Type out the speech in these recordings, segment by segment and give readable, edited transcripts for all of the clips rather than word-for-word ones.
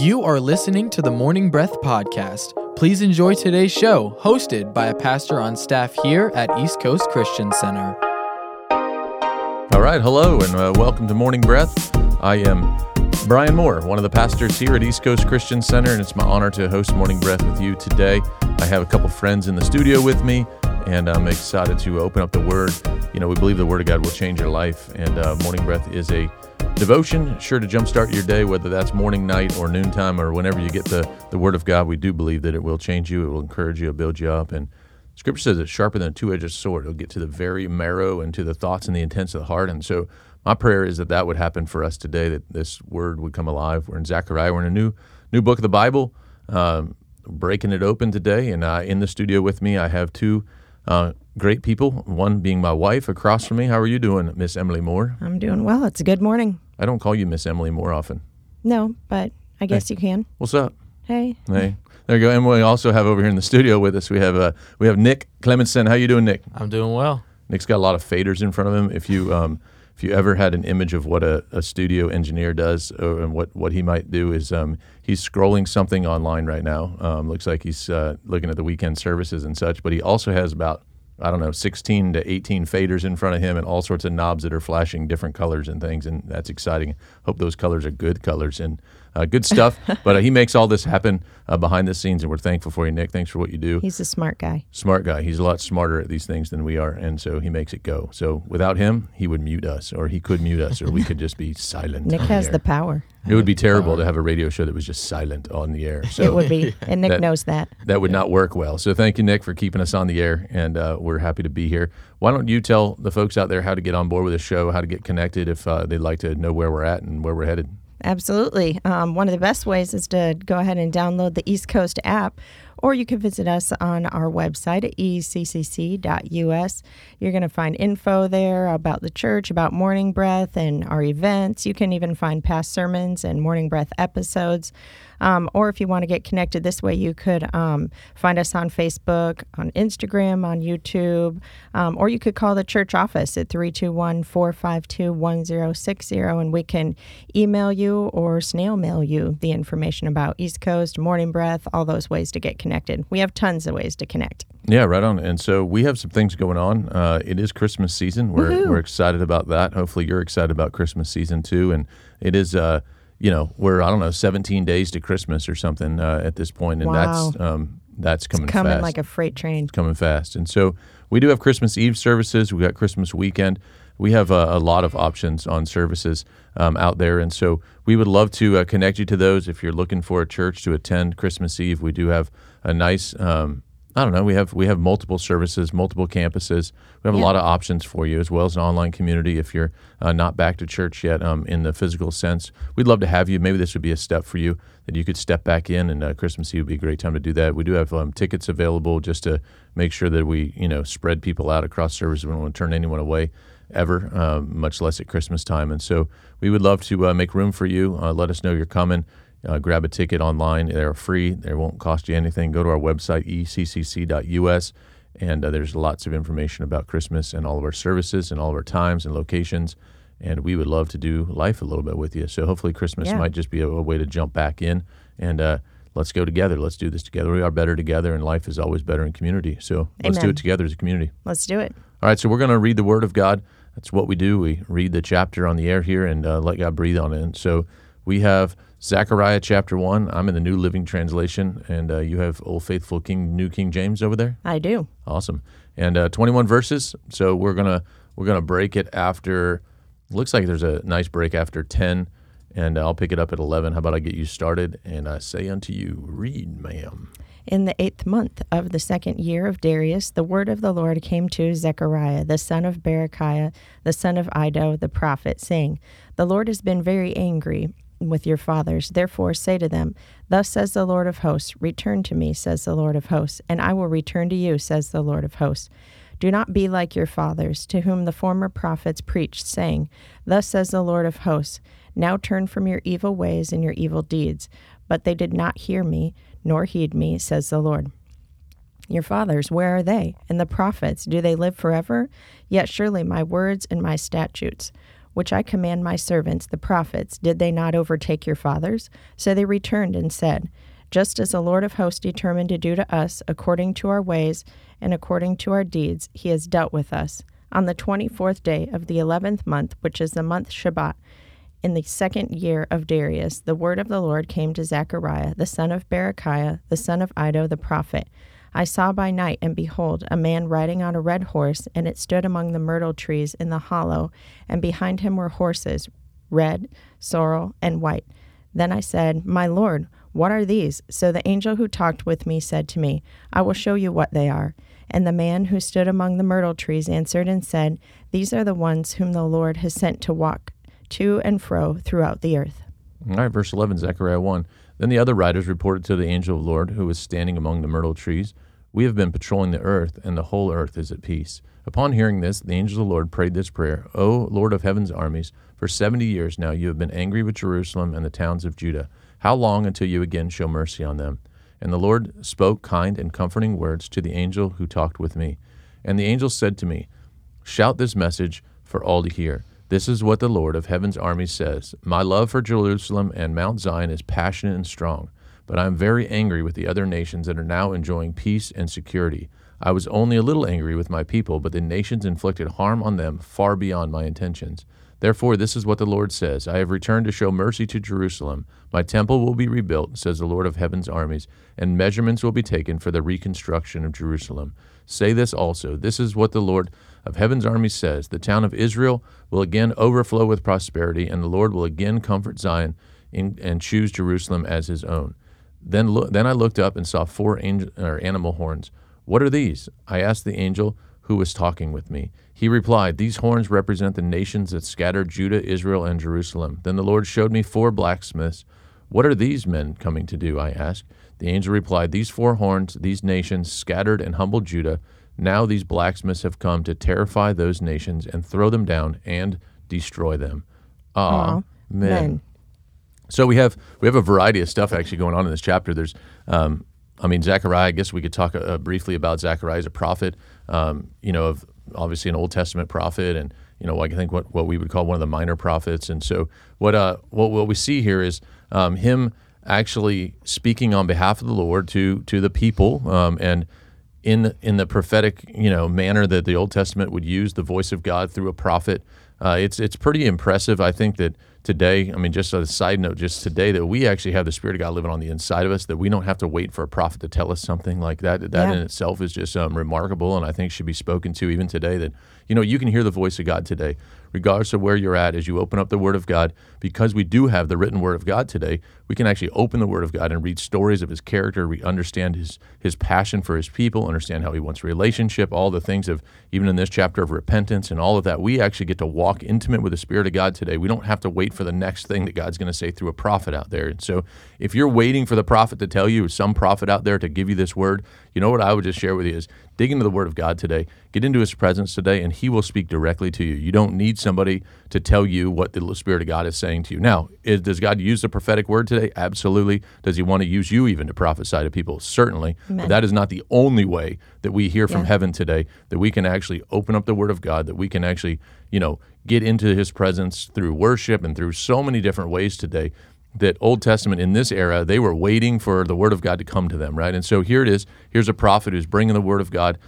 You are listening to the Morning Breath podcast. Please enjoy today's show, hosted by a pastor on staff here at East Coast Christian Center. All right, hello, and welcome to Morning Breath. I am Brian Moore, one of the pastors here at East Coast Christian Center, and it's my honor to host Morning Breath with you today. I have a couple friends in the studio with me, and I'm excited to open up the Word. You know, we believe the Word of God will change your life, and Morning Breath is a devotion, sure to jumpstart your day, whether that's morning, night, or noontime, or whenever you get the Word of God. We do believe that it will change you, it will encourage you, build you up, and Scripture says it's sharper than a two-edged sword. It'll get to the very marrow and to the thoughts and the intents of the heart, and so my prayer is that would happen for us today, that this Word would come alive. We're in Zechariah, we're in a new book of the Bible, breaking it open today, and in the studio with me, I have two great people, one being my wife across from me. How are you doing, Miss Emily Moore? I'm doing well. It's a good morning. I don't call you Miss Emily Moore often. No, but I guess you can. What's up? Hey. There you go. And we also have over here in the studio with us, we have Nick Clemenson. How you doing, Nick? I'm doing well. Nick's got a lot of faders in front of him. If you ever had an image of what a studio engineer does and what he might do is he's scrolling something online right now. Looks like he's looking at the weekend services and such, but he also has about 16 to 18 faders in front of him and all sorts of knobs that are flashing different colors and things, and that's exciting. Hope those colors are good colors and good stuff, but he makes all this happen behind the scenes, and we're thankful for you, Nick. Thanks for what you do. He's a smart guy. He's a lot smarter at these things than we are, and so he makes it go. So without him, he would mute us, or he could mute us, or we could just be silent. Nick has the power. It would be terrible to have a radio show that was just silent on the air. So it would be, and Nick knows that. That would not work well. So thank you, Nick, for keeping us on the air, and we're happy to be here. Why don't you tell the folks out there how to get on board with the show, how to get connected if they'd like to know where we're at and where we're headed? Absolutely. One of the best ways is to go ahead and download the East Coast app, or you can visit us on our website at eccc.us. You're going to find info there about the church, about Morning Breath, and our events. You can even find past sermons and Morning Breath episodes. Or if you want to get connected this way, you could find us on Facebook, on Instagram, on YouTube, or you could call the church office at 321-452-1060, and we can email you or snail mail you the information about East Coast, Morning Breath, all those ways to get connected. We have tons of ways to connect. Yeah, right on. And so we have some things going on. It is Christmas season. We're excited about that. Hopefully you're excited about Christmas season too. And it is... we're 17 days to Christmas or something at this point, and wow. That's coming fast. It's coming fast. Like a freight train. It's coming fast, and so we do have Christmas Eve services. We've got Christmas weekend. We have a lot of options on services out there, and so we would love to connect you to those. If you're looking for a church to attend Christmas Eve, we do have a nice. We have multiple services, multiple campuses. We have a lot of options for you, as well as an online community if you're not back to church yet in the physical sense. We'd love to have you. Maybe this would be a step for you that you could step back in, and Christmas Eve would be a great time to do that. We do have tickets available just to make sure that we spread people out across services. We don't want to turn anyone away ever, much less at Christmas time. And so we would love to make room for you. Let us know you're coming. Grab a ticket online. They're free. They won't cost you anything. Go to our website, eccc.us, and there's lots of information about Christmas and all of our services and all of our times and locations, and we would love to do life a little bit with you. So hopefully Christmas might just be a way to jump back in, and let's go together. Let's do this together. We are better together, and life is always better in community. So let's do it together as a community. Let's do it. All right, so we're going to read the Word of God. That's what we do. We read the chapter on the air here and let God breathe on it. And so we have... Zechariah chapter 1. I'm in the New Living Translation, and you have Old Faithful New King James over there? I do. Awesome. And 21 verses, so we're gonna break it after, looks like there's a nice break after 10, and I'll pick it up at 11. How about I get you started, and I say unto you, read, ma'am. In the 8th month of the 2nd year of Darius, the word of the Lord came to Zechariah, the son of Berechiah, the son of Ido, the prophet, saying, The Lord has been very angry with your fathers. Therefore say to them, Thus says the Lord of hosts, Return to me, says the Lord of hosts, and I will return to you, says the Lord of hosts. Do not be like your fathers, to whom the former prophets preached, saying, Thus says the Lord of hosts, Now turn from your evil ways and your evil deeds. But they did not hear me, nor heed me, says the Lord. Your fathers, where are they? And the prophets, do they live forever? Yet surely my words and my statutes which I command my servants, the prophets, did they not overtake your fathers? So they returned and said, just as the Lord of hosts determined to do to us, according to our ways and according to our deeds, he has dealt with us. On the 24th day of the 11th month, which is the month Shabbat, in the second year of Darius, the word of the Lord came to Zechariah, the son of Berechiah, the son of Ido, the prophet. I saw by night, and behold, a man riding on a red horse, and it stood among the myrtle trees in the hollow, and behind him were horses, red, sorrel, and white. Then I said, My Lord, what are these? So the angel who talked with me said to me, I will show you what they are. And the man who stood among the myrtle trees answered and said, These are the ones whom the Lord has sent to walk to and fro throughout the earth. All right, verse 11, Zechariah 1. Then the other riders reported to the angel of the Lord, who was standing among the myrtle trees, We have been patrolling the earth, and the whole earth is at peace. Upon hearing this, the angel of the Lord prayed this prayer, O Lord of heaven's armies, for 70 years now you have been angry with Jerusalem and the towns of Judah. How long until you again show mercy on them? And the Lord spoke kind and comforting words to the angel who talked with me. And the angel said to me, Shout this message for all to hear. This is what the Lord of heaven's armies says. My love for Jerusalem and Mount Zion is passionate and strong, but I am very angry with the other nations that are now enjoying peace and security. I was only a little angry with my people, but the nations inflicted harm on them far beyond my intentions. Therefore, this is what the Lord says. I have returned to show mercy to Jerusalem. My temple will be rebuilt, says the Lord of heaven's armies, and measurements will be taken for the reconstruction of Jerusalem. Say this also. This is what the Lord of heaven's armies says. The town of Israel will again overflow with prosperity, and the Lord will again comfort Zion and choose Jerusalem as his own. Then I looked up and saw four animal horns. What are these? I asked the angel who was talking with me. He replied, These horns represent the nations that scattered Judah, Israel, and Jerusalem. Then the Lord showed me four blacksmiths. What are these men coming to do? I asked. The angel replied, These four horns, these nations scattered and humbled Judah. Now these blacksmiths have come to terrify those nations and throw them down and destroy them. Amen. So we have a variety of stuff actually going on in this chapter. There's, Zechariah, I guess we could talk briefly about Zechariah as a prophet, of obviously an Old Testament prophet, and I think what we would call one of the minor prophets. And so what we see here is him actually speaking on behalf of the Lord to the people, and in the prophetic manner that the Old Testament would use the voice of God through a prophet. It's pretty impressive. I think that today, just as a side note, just today that we actually have the Spirit of God living on the inside of us, that we don't have to wait for a prophet to tell us something like that. That in itself is just remarkable, and I think should be spoken to even today, that you can hear the voice of God today, regardless of where you're at, as you open up the Word of God. Because we do have the written Word of God today, we can actually open the Word of God and read stories of his character. We understand his passion for his people, understand how he wants relationship, all the things of, even in this chapter of repentance and all of that, we actually get to walk intimate with the Spirit of God today. We don't have to wait for the next thing that God's going to say through a prophet out there. And so if you're waiting for the prophet to tell you, some prophet out there to give you this word, what I would just share with you is dig into the Word of God today, get into his presence today, and he will speak directly to you. You don't need somebody to tell you what the Spirit of God is saying to you. Now, does God use the prophetic word today? Absolutely. Does he want to use you even to prophesy to people? Certainly. Amen. But that is not the only way that we hear from heaven today, that we can actually open up the Word of God, that we can actually, get into his presence through worship and through so many different ways today. That Old Testament in this era, they were waiting for the Word of God to come to them, right? And so here it is. Here's a prophet who's bringing the Word of God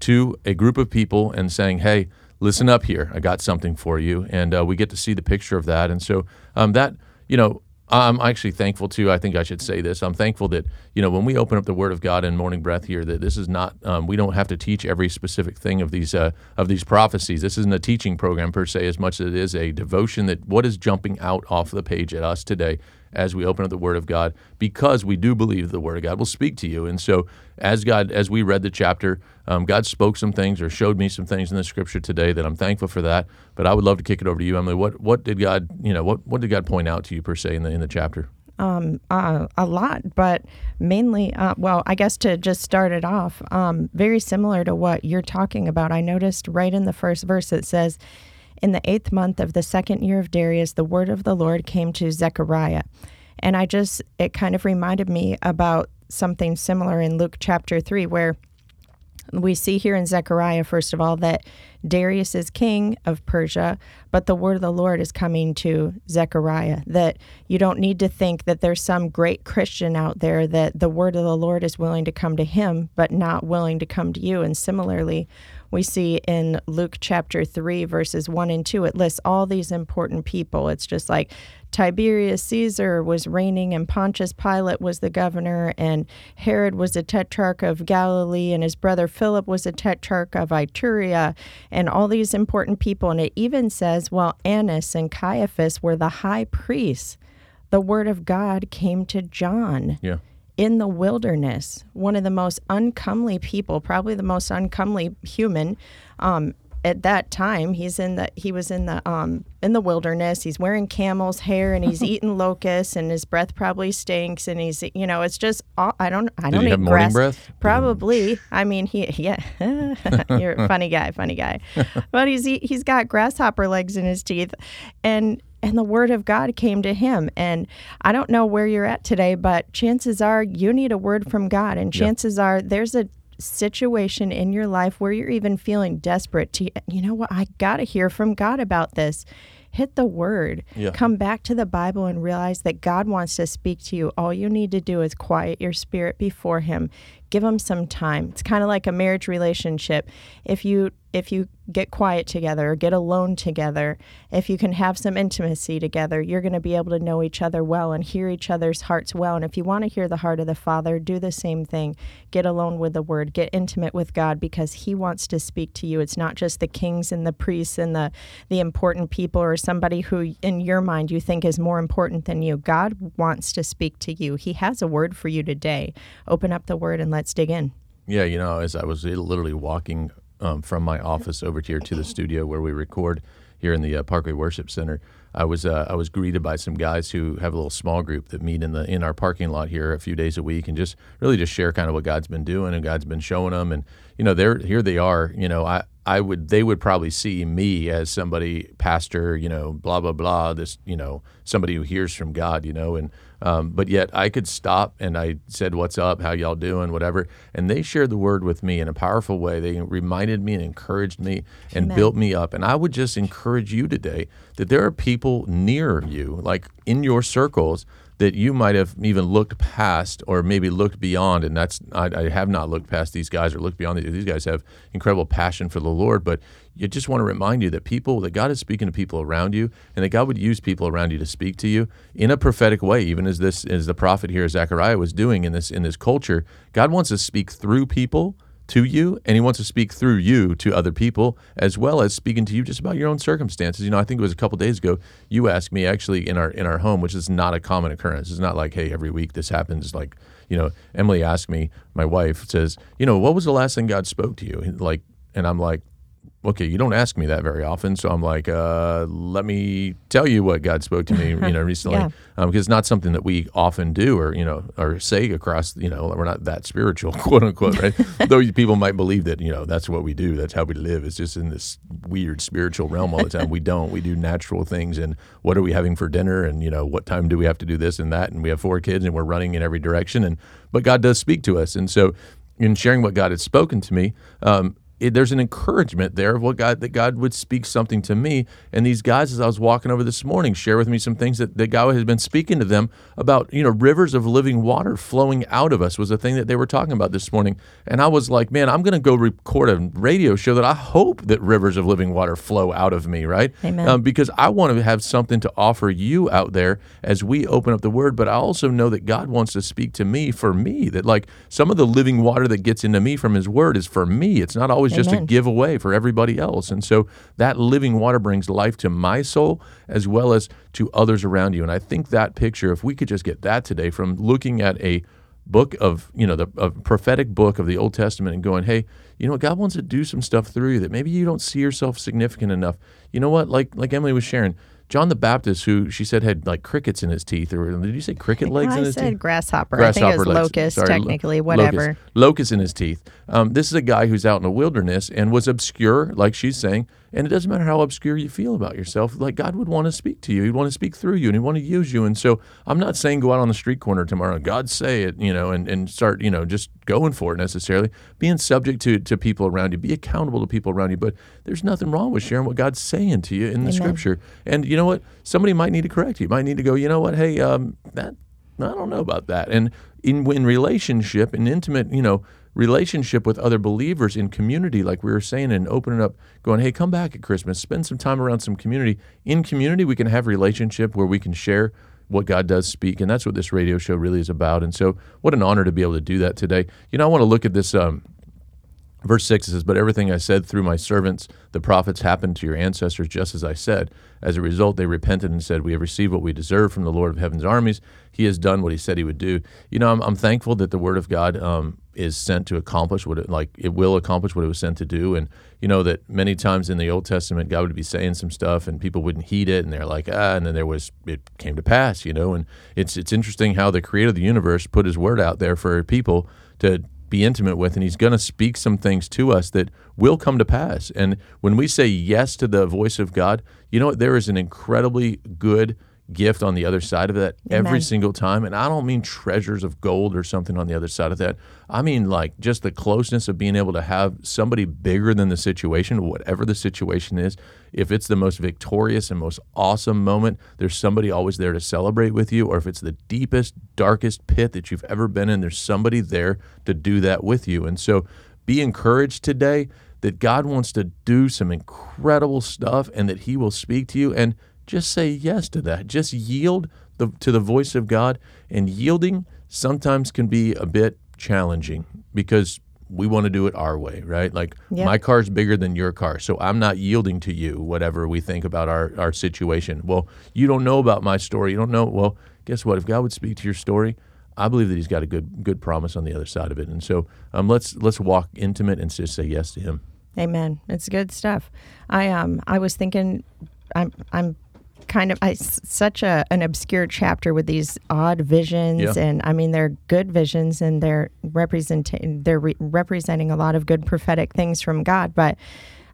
to a group of people and saying, hey, listen up here. I got something for you. And we get to see the picture of that. And so I'm actually thankful too. I think I should say this. I'm thankful that, when we open up the Word of God in Morning Breath here, that this is not, we don't have to teach every specific thing of these prophecies. This isn't a teaching program per se, as much as it is a devotion that what is jumping out off the page at us today as we open up the Word of God, because we do believe the Word of God will speak to you. And so as we read the chapter, God spoke some things or showed me some things in the Scripture today that I'm thankful for that. But I would love to kick it over to you, Emily. What did God, what did God point out to you per se in the chapter? A lot, but mainly, I guess to just start it off, very similar to what you're talking about. I noticed right in the first verse it says, In the 8th month of the 2nd year of Darius, the word of the Lord came to Zechariah. And it kind of reminded me about something similar in Luke chapter 3, where we see here in Zechariah, first of all, that Darius is king of Persia, but the word of the Lord is coming to Zechariah, that you don't need to think that there's some great Christian out there, that the word of the Lord is willing to come to him, but not willing to come to you. And similarly, we see in Luke chapter 3, verses 1 and 2, it lists all these important people. It's just like Tiberius Caesar was reigning, and Pontius Pilate was the governor, and Herod was a tetrarch of Galilee, and his brother Philip was a tetrarch of Ituria, and all these important people. And it even says, well, Annas and Caiaphas were the high priests. The word of God came to John. Yeah. In the wilderness, one of the most uncomely people, probably the most uncomely human at that time. He was in the wilderness. He's wearing camel's hair and he's eating locusts and his breath probably stinks and he's, you know, it's just I don't Did he have morning breath? Probably. I mean, you're a funny guy. But he's got grasshopper legs in his teeth, and the word of God came to him. And I don't know where you're at today, but chances are you need a word from God. And chances are there's a situation in your life where you're even feeling desperate to, you know what, I got to hear from God about this. Hit the word. Yeah. Come back to the Bible and realize that God wants to speak to you. All you need to do is quiet your spirit before him. Give him some time. It's kind of like a marriage relationship. If you get quiet together or get alone together, if you can have some intimacy together, you're going to be able to know each other well and hear each other's hearts well. And if you want to hear the heart of the Father, do the same thing. Get alone with the Word. Get intimate with God because he wants to speak to you. It's not just the kings and the priests and the important people or somebody who, in your mind, you think is more important than you. God wants to speak to you. He has a word for you today. Open up the Word and let's dig in. Yeah, you know, as I was literally walking from my office over here to the studio where we record here in the Parkway Worship Center, I was greeted by some guys who have a little small group that meet in our parking lot here a few days a week and just really just share kind of what God's been doing and God's been showing them. And you know, here they are. You know, they would probably see me as somebody, pastor, you know, blah blah blah. This, you know, somebody who hears from God, you know, and but yet I could stop and I said, "What's up? How y'all doing?" Whatever, and they shared the word with me in a powerful way. They reminded me and encouraged me and built me up. And I would just encourage you today that there are people near you, like in your circles, that you might have even looked past or maybe looked beyond. And that's, I have not looked past these guys or looked beyond. These guys have incredible passion for the Lord, but you just want to remind you that people, that God is speaking to people around you and that God would use people around you to speak to you in a prophetic way, even as the prophet here, Zechariah, was doing in this culture. God wants to speak through people to you, and he wants to speak through you to other people, as well as speaking to you just about your own circumstances. You know, I think it was a couple days ago, you asked me actually in our home, which is not a common occurrence. It's not like, hey, every week this happens. Like, you know, Emily asked me, my wife says, you know, what was the last thing God spoke to you? Like, and I'm like, okay, you don't ask me that very often. So I'm like, let me tell you what God spoke to me, you know, recently. Yeah. Because it's not something that we often do or, you know, or say across, you know, we're not that spiritual, quote unquote, right? Though people might believe that, you know, that's what we do. That's how we live. It's just in this weird spiritual realm all the time. We don't. We do natural things. And what are we having for dinner? And, you know, what time do we have to do this and that? And we have 4 kids and we're running in every direction. But God does speak to us. And so in sharing what God has spoken to me, there's an encouragement there of that God would speak something to me. And these guys, as I was walking over this morning, share with me some things that God has been speaking to them about, you know, rivers of living water flowing out of us was the thing that they were talking about this morning. And I was like, man, I'm going to go record a radio show that I hope that rivers of living water flow out of me, right? Amen. Because I want to have something to offer you out there as we open up the Word. But I also know that God wants to speak to me for me, that like some of the living water that gets into me from His Word is for me. It's not always just a giveaway for everybody else. And so that living water brings life to my soul as well as to others around you. And I think that picture, if we could just get that today from looking at a book of, you know, a prophetic book of the Old Testament and going, hey, you know what, God wants to do some stuff through you that maybe you don't see yourself significant enough. You know what, like Emily was sharing, John the Baptist, who she said had like crickets in his teeth, or did you say cricket legs in his teeth? I said grasshopper. I think it was locust, technically, whatever. Locust in his teeth. This is a guy who's out in the wilderness and was obscure, like she's saying, and it doesn't matter how obscure you feel about yourself. Like, God would want to speak to you. He'd want to speak through you, and he'd want to use you. And so I'm not saying go out on the street corner tomorrow, God say it, and start, just going for it necessarily. Being subject to people around you. Be accountable to people around you. But there's nothing wrong with sharing what God's saying to you in the Scripture. And you know what? Somebody might need to correct you. Might need to go, you know what? Hey, that I don't know about that. And in relationship, in intimate, relationship with other believers in community, like we were saying, and opening up, going, hey, come back at Christmas, spend some time around some community. In community, we can have relationship where we can share what God does speak, and that's what this radio show really is about. And so what an honor to be able to do that today. I want to look at this, verse 6, it says, but everything I said through my servants, the prophets, happened to your ancestors just as I said. As a result, they repented and said, we have received what we deserve from the Lord of heaven's armies. He has done what he said he would do. I'm thankful that the word of God is sent to accomplish what it will accomplish what it was sent to do. And that many times in the Old Testament, God would be saying some stuff and people wouldn't heed it. And they're like, and then it came to pass, and it's interesting how the creator of the universe put his word out there for people to be intimate with, and he's going to speak some things to us that will come to pass. And when we say yes to the voice of God, there is an incredibly good gift on the other side of that. Amen. Every single time. And I don't mean treasures of gold or something on the other side of that. I mean like just the closeness of being able to have somebody bigger than the situation, whatever the situation is. If it's the most victorious and most awesome moment, there's somebody always there to celebrate with you. Or if it's the deepest, darkest pit that you've ever been in, there's somebody there to do that with you. And so be encouraged today that God wants to do some incredible stuff and that he will speak to you. And just say yes to that. Just yield to the voice of God. And yielding sometimes can be a bit challenging because we want to do it our way, right? Like, my car's bigger than your car, so I'm not yielding to you, whatever we think about our situation. Well, you don't know about my story. You don't know. Well, guess what? If God would speak to your story, I believe that he's got a good promise on the other side of it. And so let's walk intimate and just say yes to him. Amen. It's good stuff. I was thinking I'm kind of such an obscure chapter with these odd visions, and I mean they're good visions and they're representing a lot of good prophetic things from God. But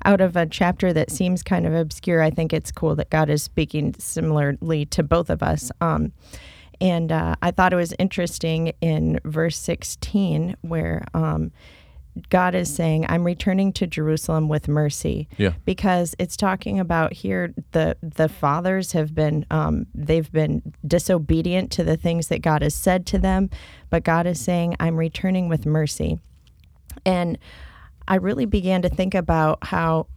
out of a chapter that seems kind of obscure, I think it's cool that God is speaking similarly to both of us. And I thought it was interesting in verse 16 where God is saying, I'm returning to Jerusalem with mercy, because it's talking about here the fathers have been, they've been disobedient to the things that God has said to them, but God is saying, I'm returning with mercy. And I really began to think about how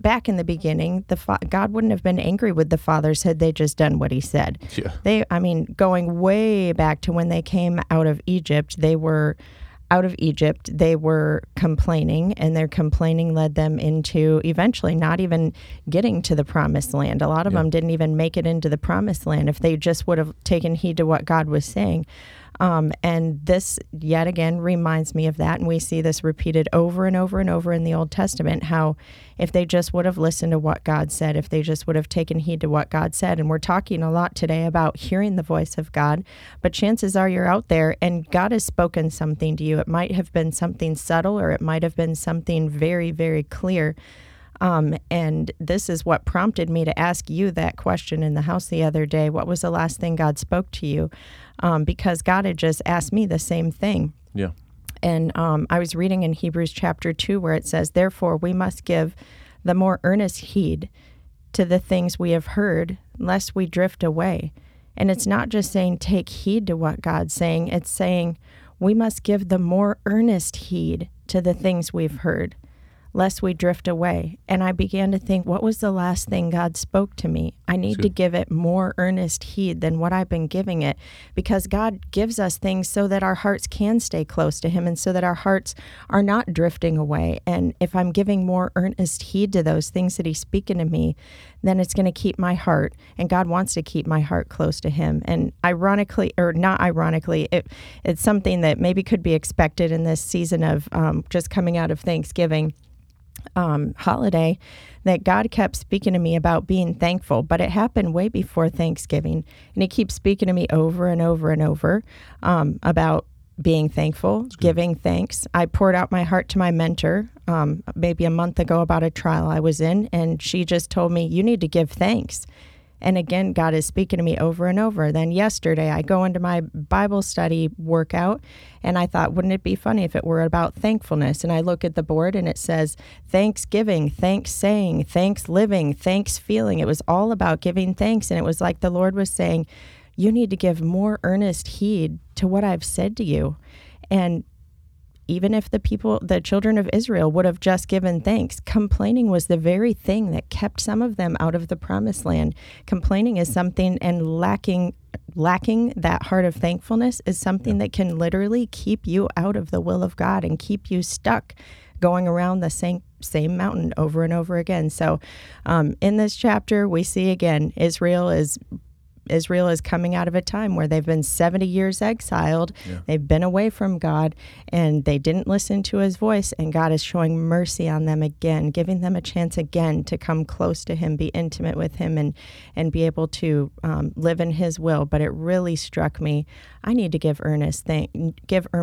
back in the beginning, God wouldn't have been angry with the fathers had they just done what he said. Yeah. Going way back to when they came out of Egypt, they were complaining, and their complaining led them into eventually not even getting to the promised land. A lot of them didn't even make it into the promised land if they just would have taken heed to what God was saying. And this, yet again, reminds me of that. And we see this repeated over and over and over in the Old Testament, how if they just would have listened to what God said, if they just would have taken heed to what God said. And we're talking a lot today about hearing the voice of God, but chances are you're out there and God has spoken something to you. It might have been something subtle, or it might have been something very, very clear. And this is what prompted me to ask you that question in the house the other day. What was the last thing God spoke to you? Because God had just asked me the same thing. Yeah. And I was reading in Hebrews chapter 2 where it says, therefore, we must give the more earnest heed to the things we have heard, lest we drift away. And it's not just saying take heed to what God's saying. It's saying we must give the more earnest heed to the things we've heard, lest we drift away. And I began to think, what was the last thing God spoke to me? I need to give it more earnest heed than what I've been giving it, because God gives us things so that our hearts can stay close to him and so that our hearts are not drifting away. And if I'm giving more earnest heed to those things that he's speaking to me, then it's going to keep my heart, and God wants to keep my heart close to him. And ironically, or not ironically, it's something that maybe could be expected in this season of just coming out of Thanksgiving. holiday that God kept speaking to me about being thankful, but it happened way before Thanksgiving. And he keeps speaking to me over and over and over about being thankful, giving thanks. I poured out my heart to my mentor maybe a month ago about a trial I was in, and she just told me, you need to give thanks. And again, God is speaking to me over and over. Then yesterday, I go into my Bible study workout, and I thought, wouldn't it be funny if it were about thankfulness? And I look at the board, and it says, thanksgiving, thanks saying, thanks living, thanks feeling. It was all about giving thanks, and it was like the Lord was saying, you need to give more earnest heed to what I've said to you. And even if the children of Israel would have just given thanks, complaining was the very thing that kept some of them out of the promised land. Complaining is something, and lacking that heart of thankfulness is something that can literally keep you out of the will of God and keep you stuck going around the same mountain over and over again. So in this chapter, we see again, Israel is coming out of a time where they've been 70 years exiled. Yeah. They've been away from God, and they didn't listen to his voice, and God is showing mercy on them again, giving them a chance again to come close to him, be intimate with him, and be able to live in his will. But it really struck me, I need to give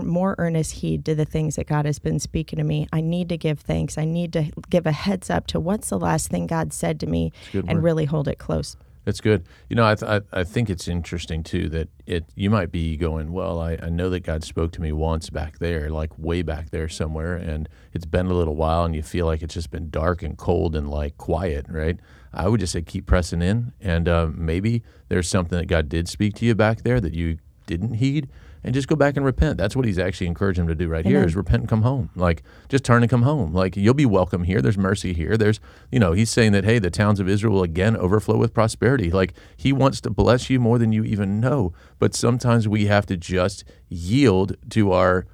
more earnest heed to the things that God has been speaking to me. I need to give thanks. I need to give a heads up to what's the last thing God said to me, and really hold it close. That's good. You know, I think it's interesting, too, that you might be going, well, I know that God spoke to me once back there, like way back there somewhere, and it's been a little while, and you feel like it's just been dark and cold and, like, quiet, right? I would just say keep pressing in, and maybe there's something that God did speak to you back there that you didn't heed, and just go back and repent. That's what he's actually encouraging him to do right here is repent and come home. Like, just turn and come home. Like, you'll be welcome here. There's mercy here. There's, you know, he's saying that, hey, the towns of Israel will again overflow with prosperity. Like, he wants to bless you more than you even know. But sometimes we have to just yield to our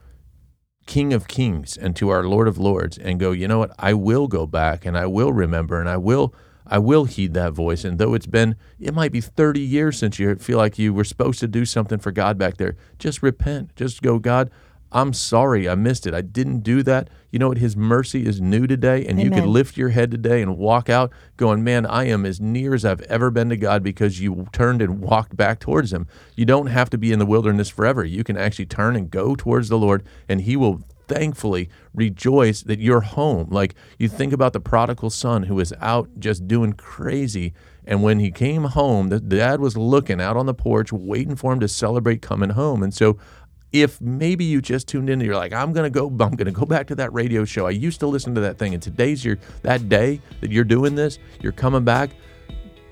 King of Kings and to our Lord of Lords and go, you know what, I will go back and I will remember and I will heed that voice. And though it might be 30 years since you feel like you were supposed to do something for God back there, just repent. Just go, God, I'm sorry. I missed it. I didn't do that. You know what? His mercy is new today, and Amen. You could lift your head today and walk out going, man, I am as near as I've ever been to God because you turned and walked back towards him. You don't have to be in the wilderness forever. You can actually turn and go towards the Lord, and he will thankfully rejoice that you're home. Like, you think about the prodigal son who was out just doing crazy, and when he came home, the dad was looking out on the porch waiting for him to celebrate coming home. And so if maybe you just tuned in and you're like, I'm gonna go back to that radio show, I used to listen to that thing, and today's that day that you're doing this, you're coming back.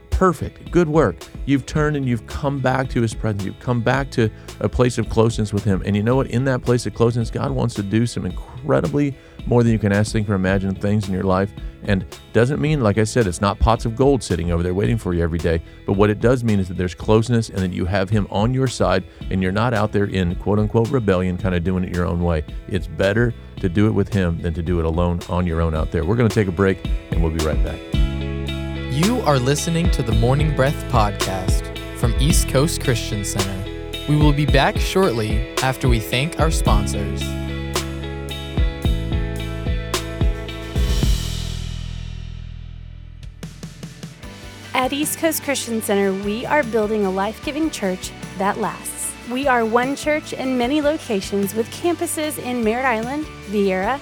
Perfect. Good work. You've turned and you've come back to his presence. You've come back to a place of closeness with him. And you know what? In that place of closeness, God wants to do some incredibly more than you can ask, think, or imagine things in your life. And doesn't mean, like I said, it's not pots of gold sitting over there waiting for you every day. But what it does mean is that there's closeness and that you have him on your side and you're not out there in quote unquote rebellion, kind of doing it your own way. It's better to do it with him than to do it alone on your own out there. We're going to take a break and we'll be right back. You are listening to the Morning Breath podcast from East Coast Christian Center. We will be back shortly after we thank our sponsors. At East Coast Christian Center, we are building a life-giving church that lasts. We are one church in many locations with campuses in Merritt Island, Vieira,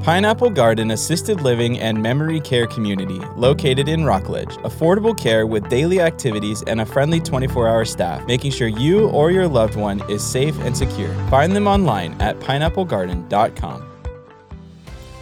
Pineapple Garden Assisted Living and Memory Care Community, located in Rockledge. Affordable care with daily activities and a friendly 24-hour staff, making sure you or your loved one is safe and secure. Find them online at pineapplegarden.com.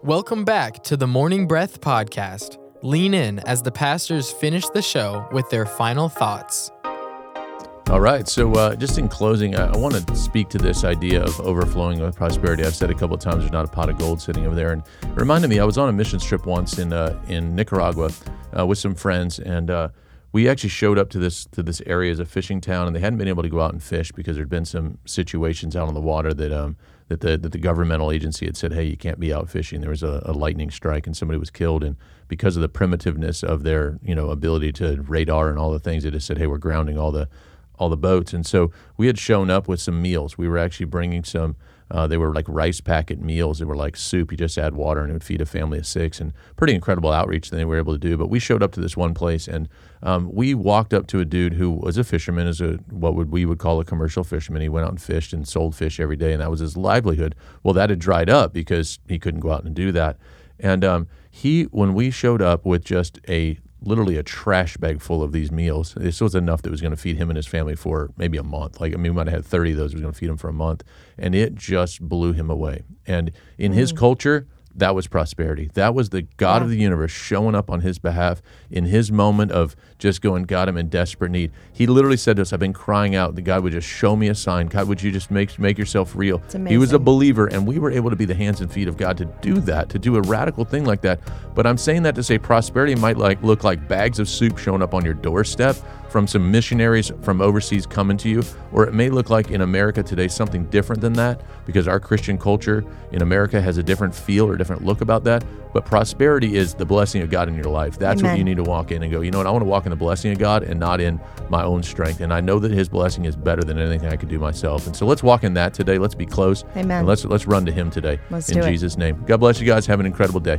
Welcome back to the Morning Breath podcast. Lean in as the pastors finish the show with their final thoughts. All right, so just in closing, I want to speak to this idea of overflowing with prosperity. I've said a couple of times there's not a pot of gold sitting over there. And it reminded me, I was on a missions trip once in Nicaragua with some friends, and we actually showed up to this area as a fishing town, and they hadn't been able to go out and fish because there'd been some situations out on the water that the governmental agency had said, hey, you can't be out fishing. There was a lightning strike and somebody was killed. And because of the primitiveness of their ability to radar and all the things, they just said, hey, we're grounding all the boats. And so we had shown up with some meals. We were actually bringing some. They were like rice packet meals. They were like soup. You just add water and it would feed a family of six, and pretty incredible outreach that they were able to do. But we showed up to this one place, and we walked up to a dude who was a fisherman, what we would call a commercial fisherman. He went out and fished and sold fish every day, and that was his livelihood. Well, that had dried up because he couldn't go out and do that. And when we showed up with just literally a trash bag full of these meals. This was enough that was going to feed him and his family for maybe a month. We might have had 30 of those. We were going to feed him for a month. And it just blew him away. And in his culture, that was prosperity. That was the God of the universe showing up on his behalf in his moment of just going, God, I'm in desperate need. He literally said to us, I've been crying out that God would just show me a sign. God, would you just make yourself real? He was a believer, and we were able to be the hands and feet of God to do that, to do a radical thing like that. But I'm saying that to say prosperity might look like bags of soup showing up on your doorstep from some missionaries from overseas coming to you, or it may look like in America today something different than that, because our Christian culture in America has a different feel or different look about that. But prosperity is the blessing of God in your life. That's Amen. What you need to walk in and go, you know what, I want to walk in the blessing of God and not in my own strength. And I know that his blessing is better than anything I could do myself. And so let's walk in that today. Let's be close. Amen. And let's run to him today. Let's in Jesus' name. God bless you guys. Have an incredible day.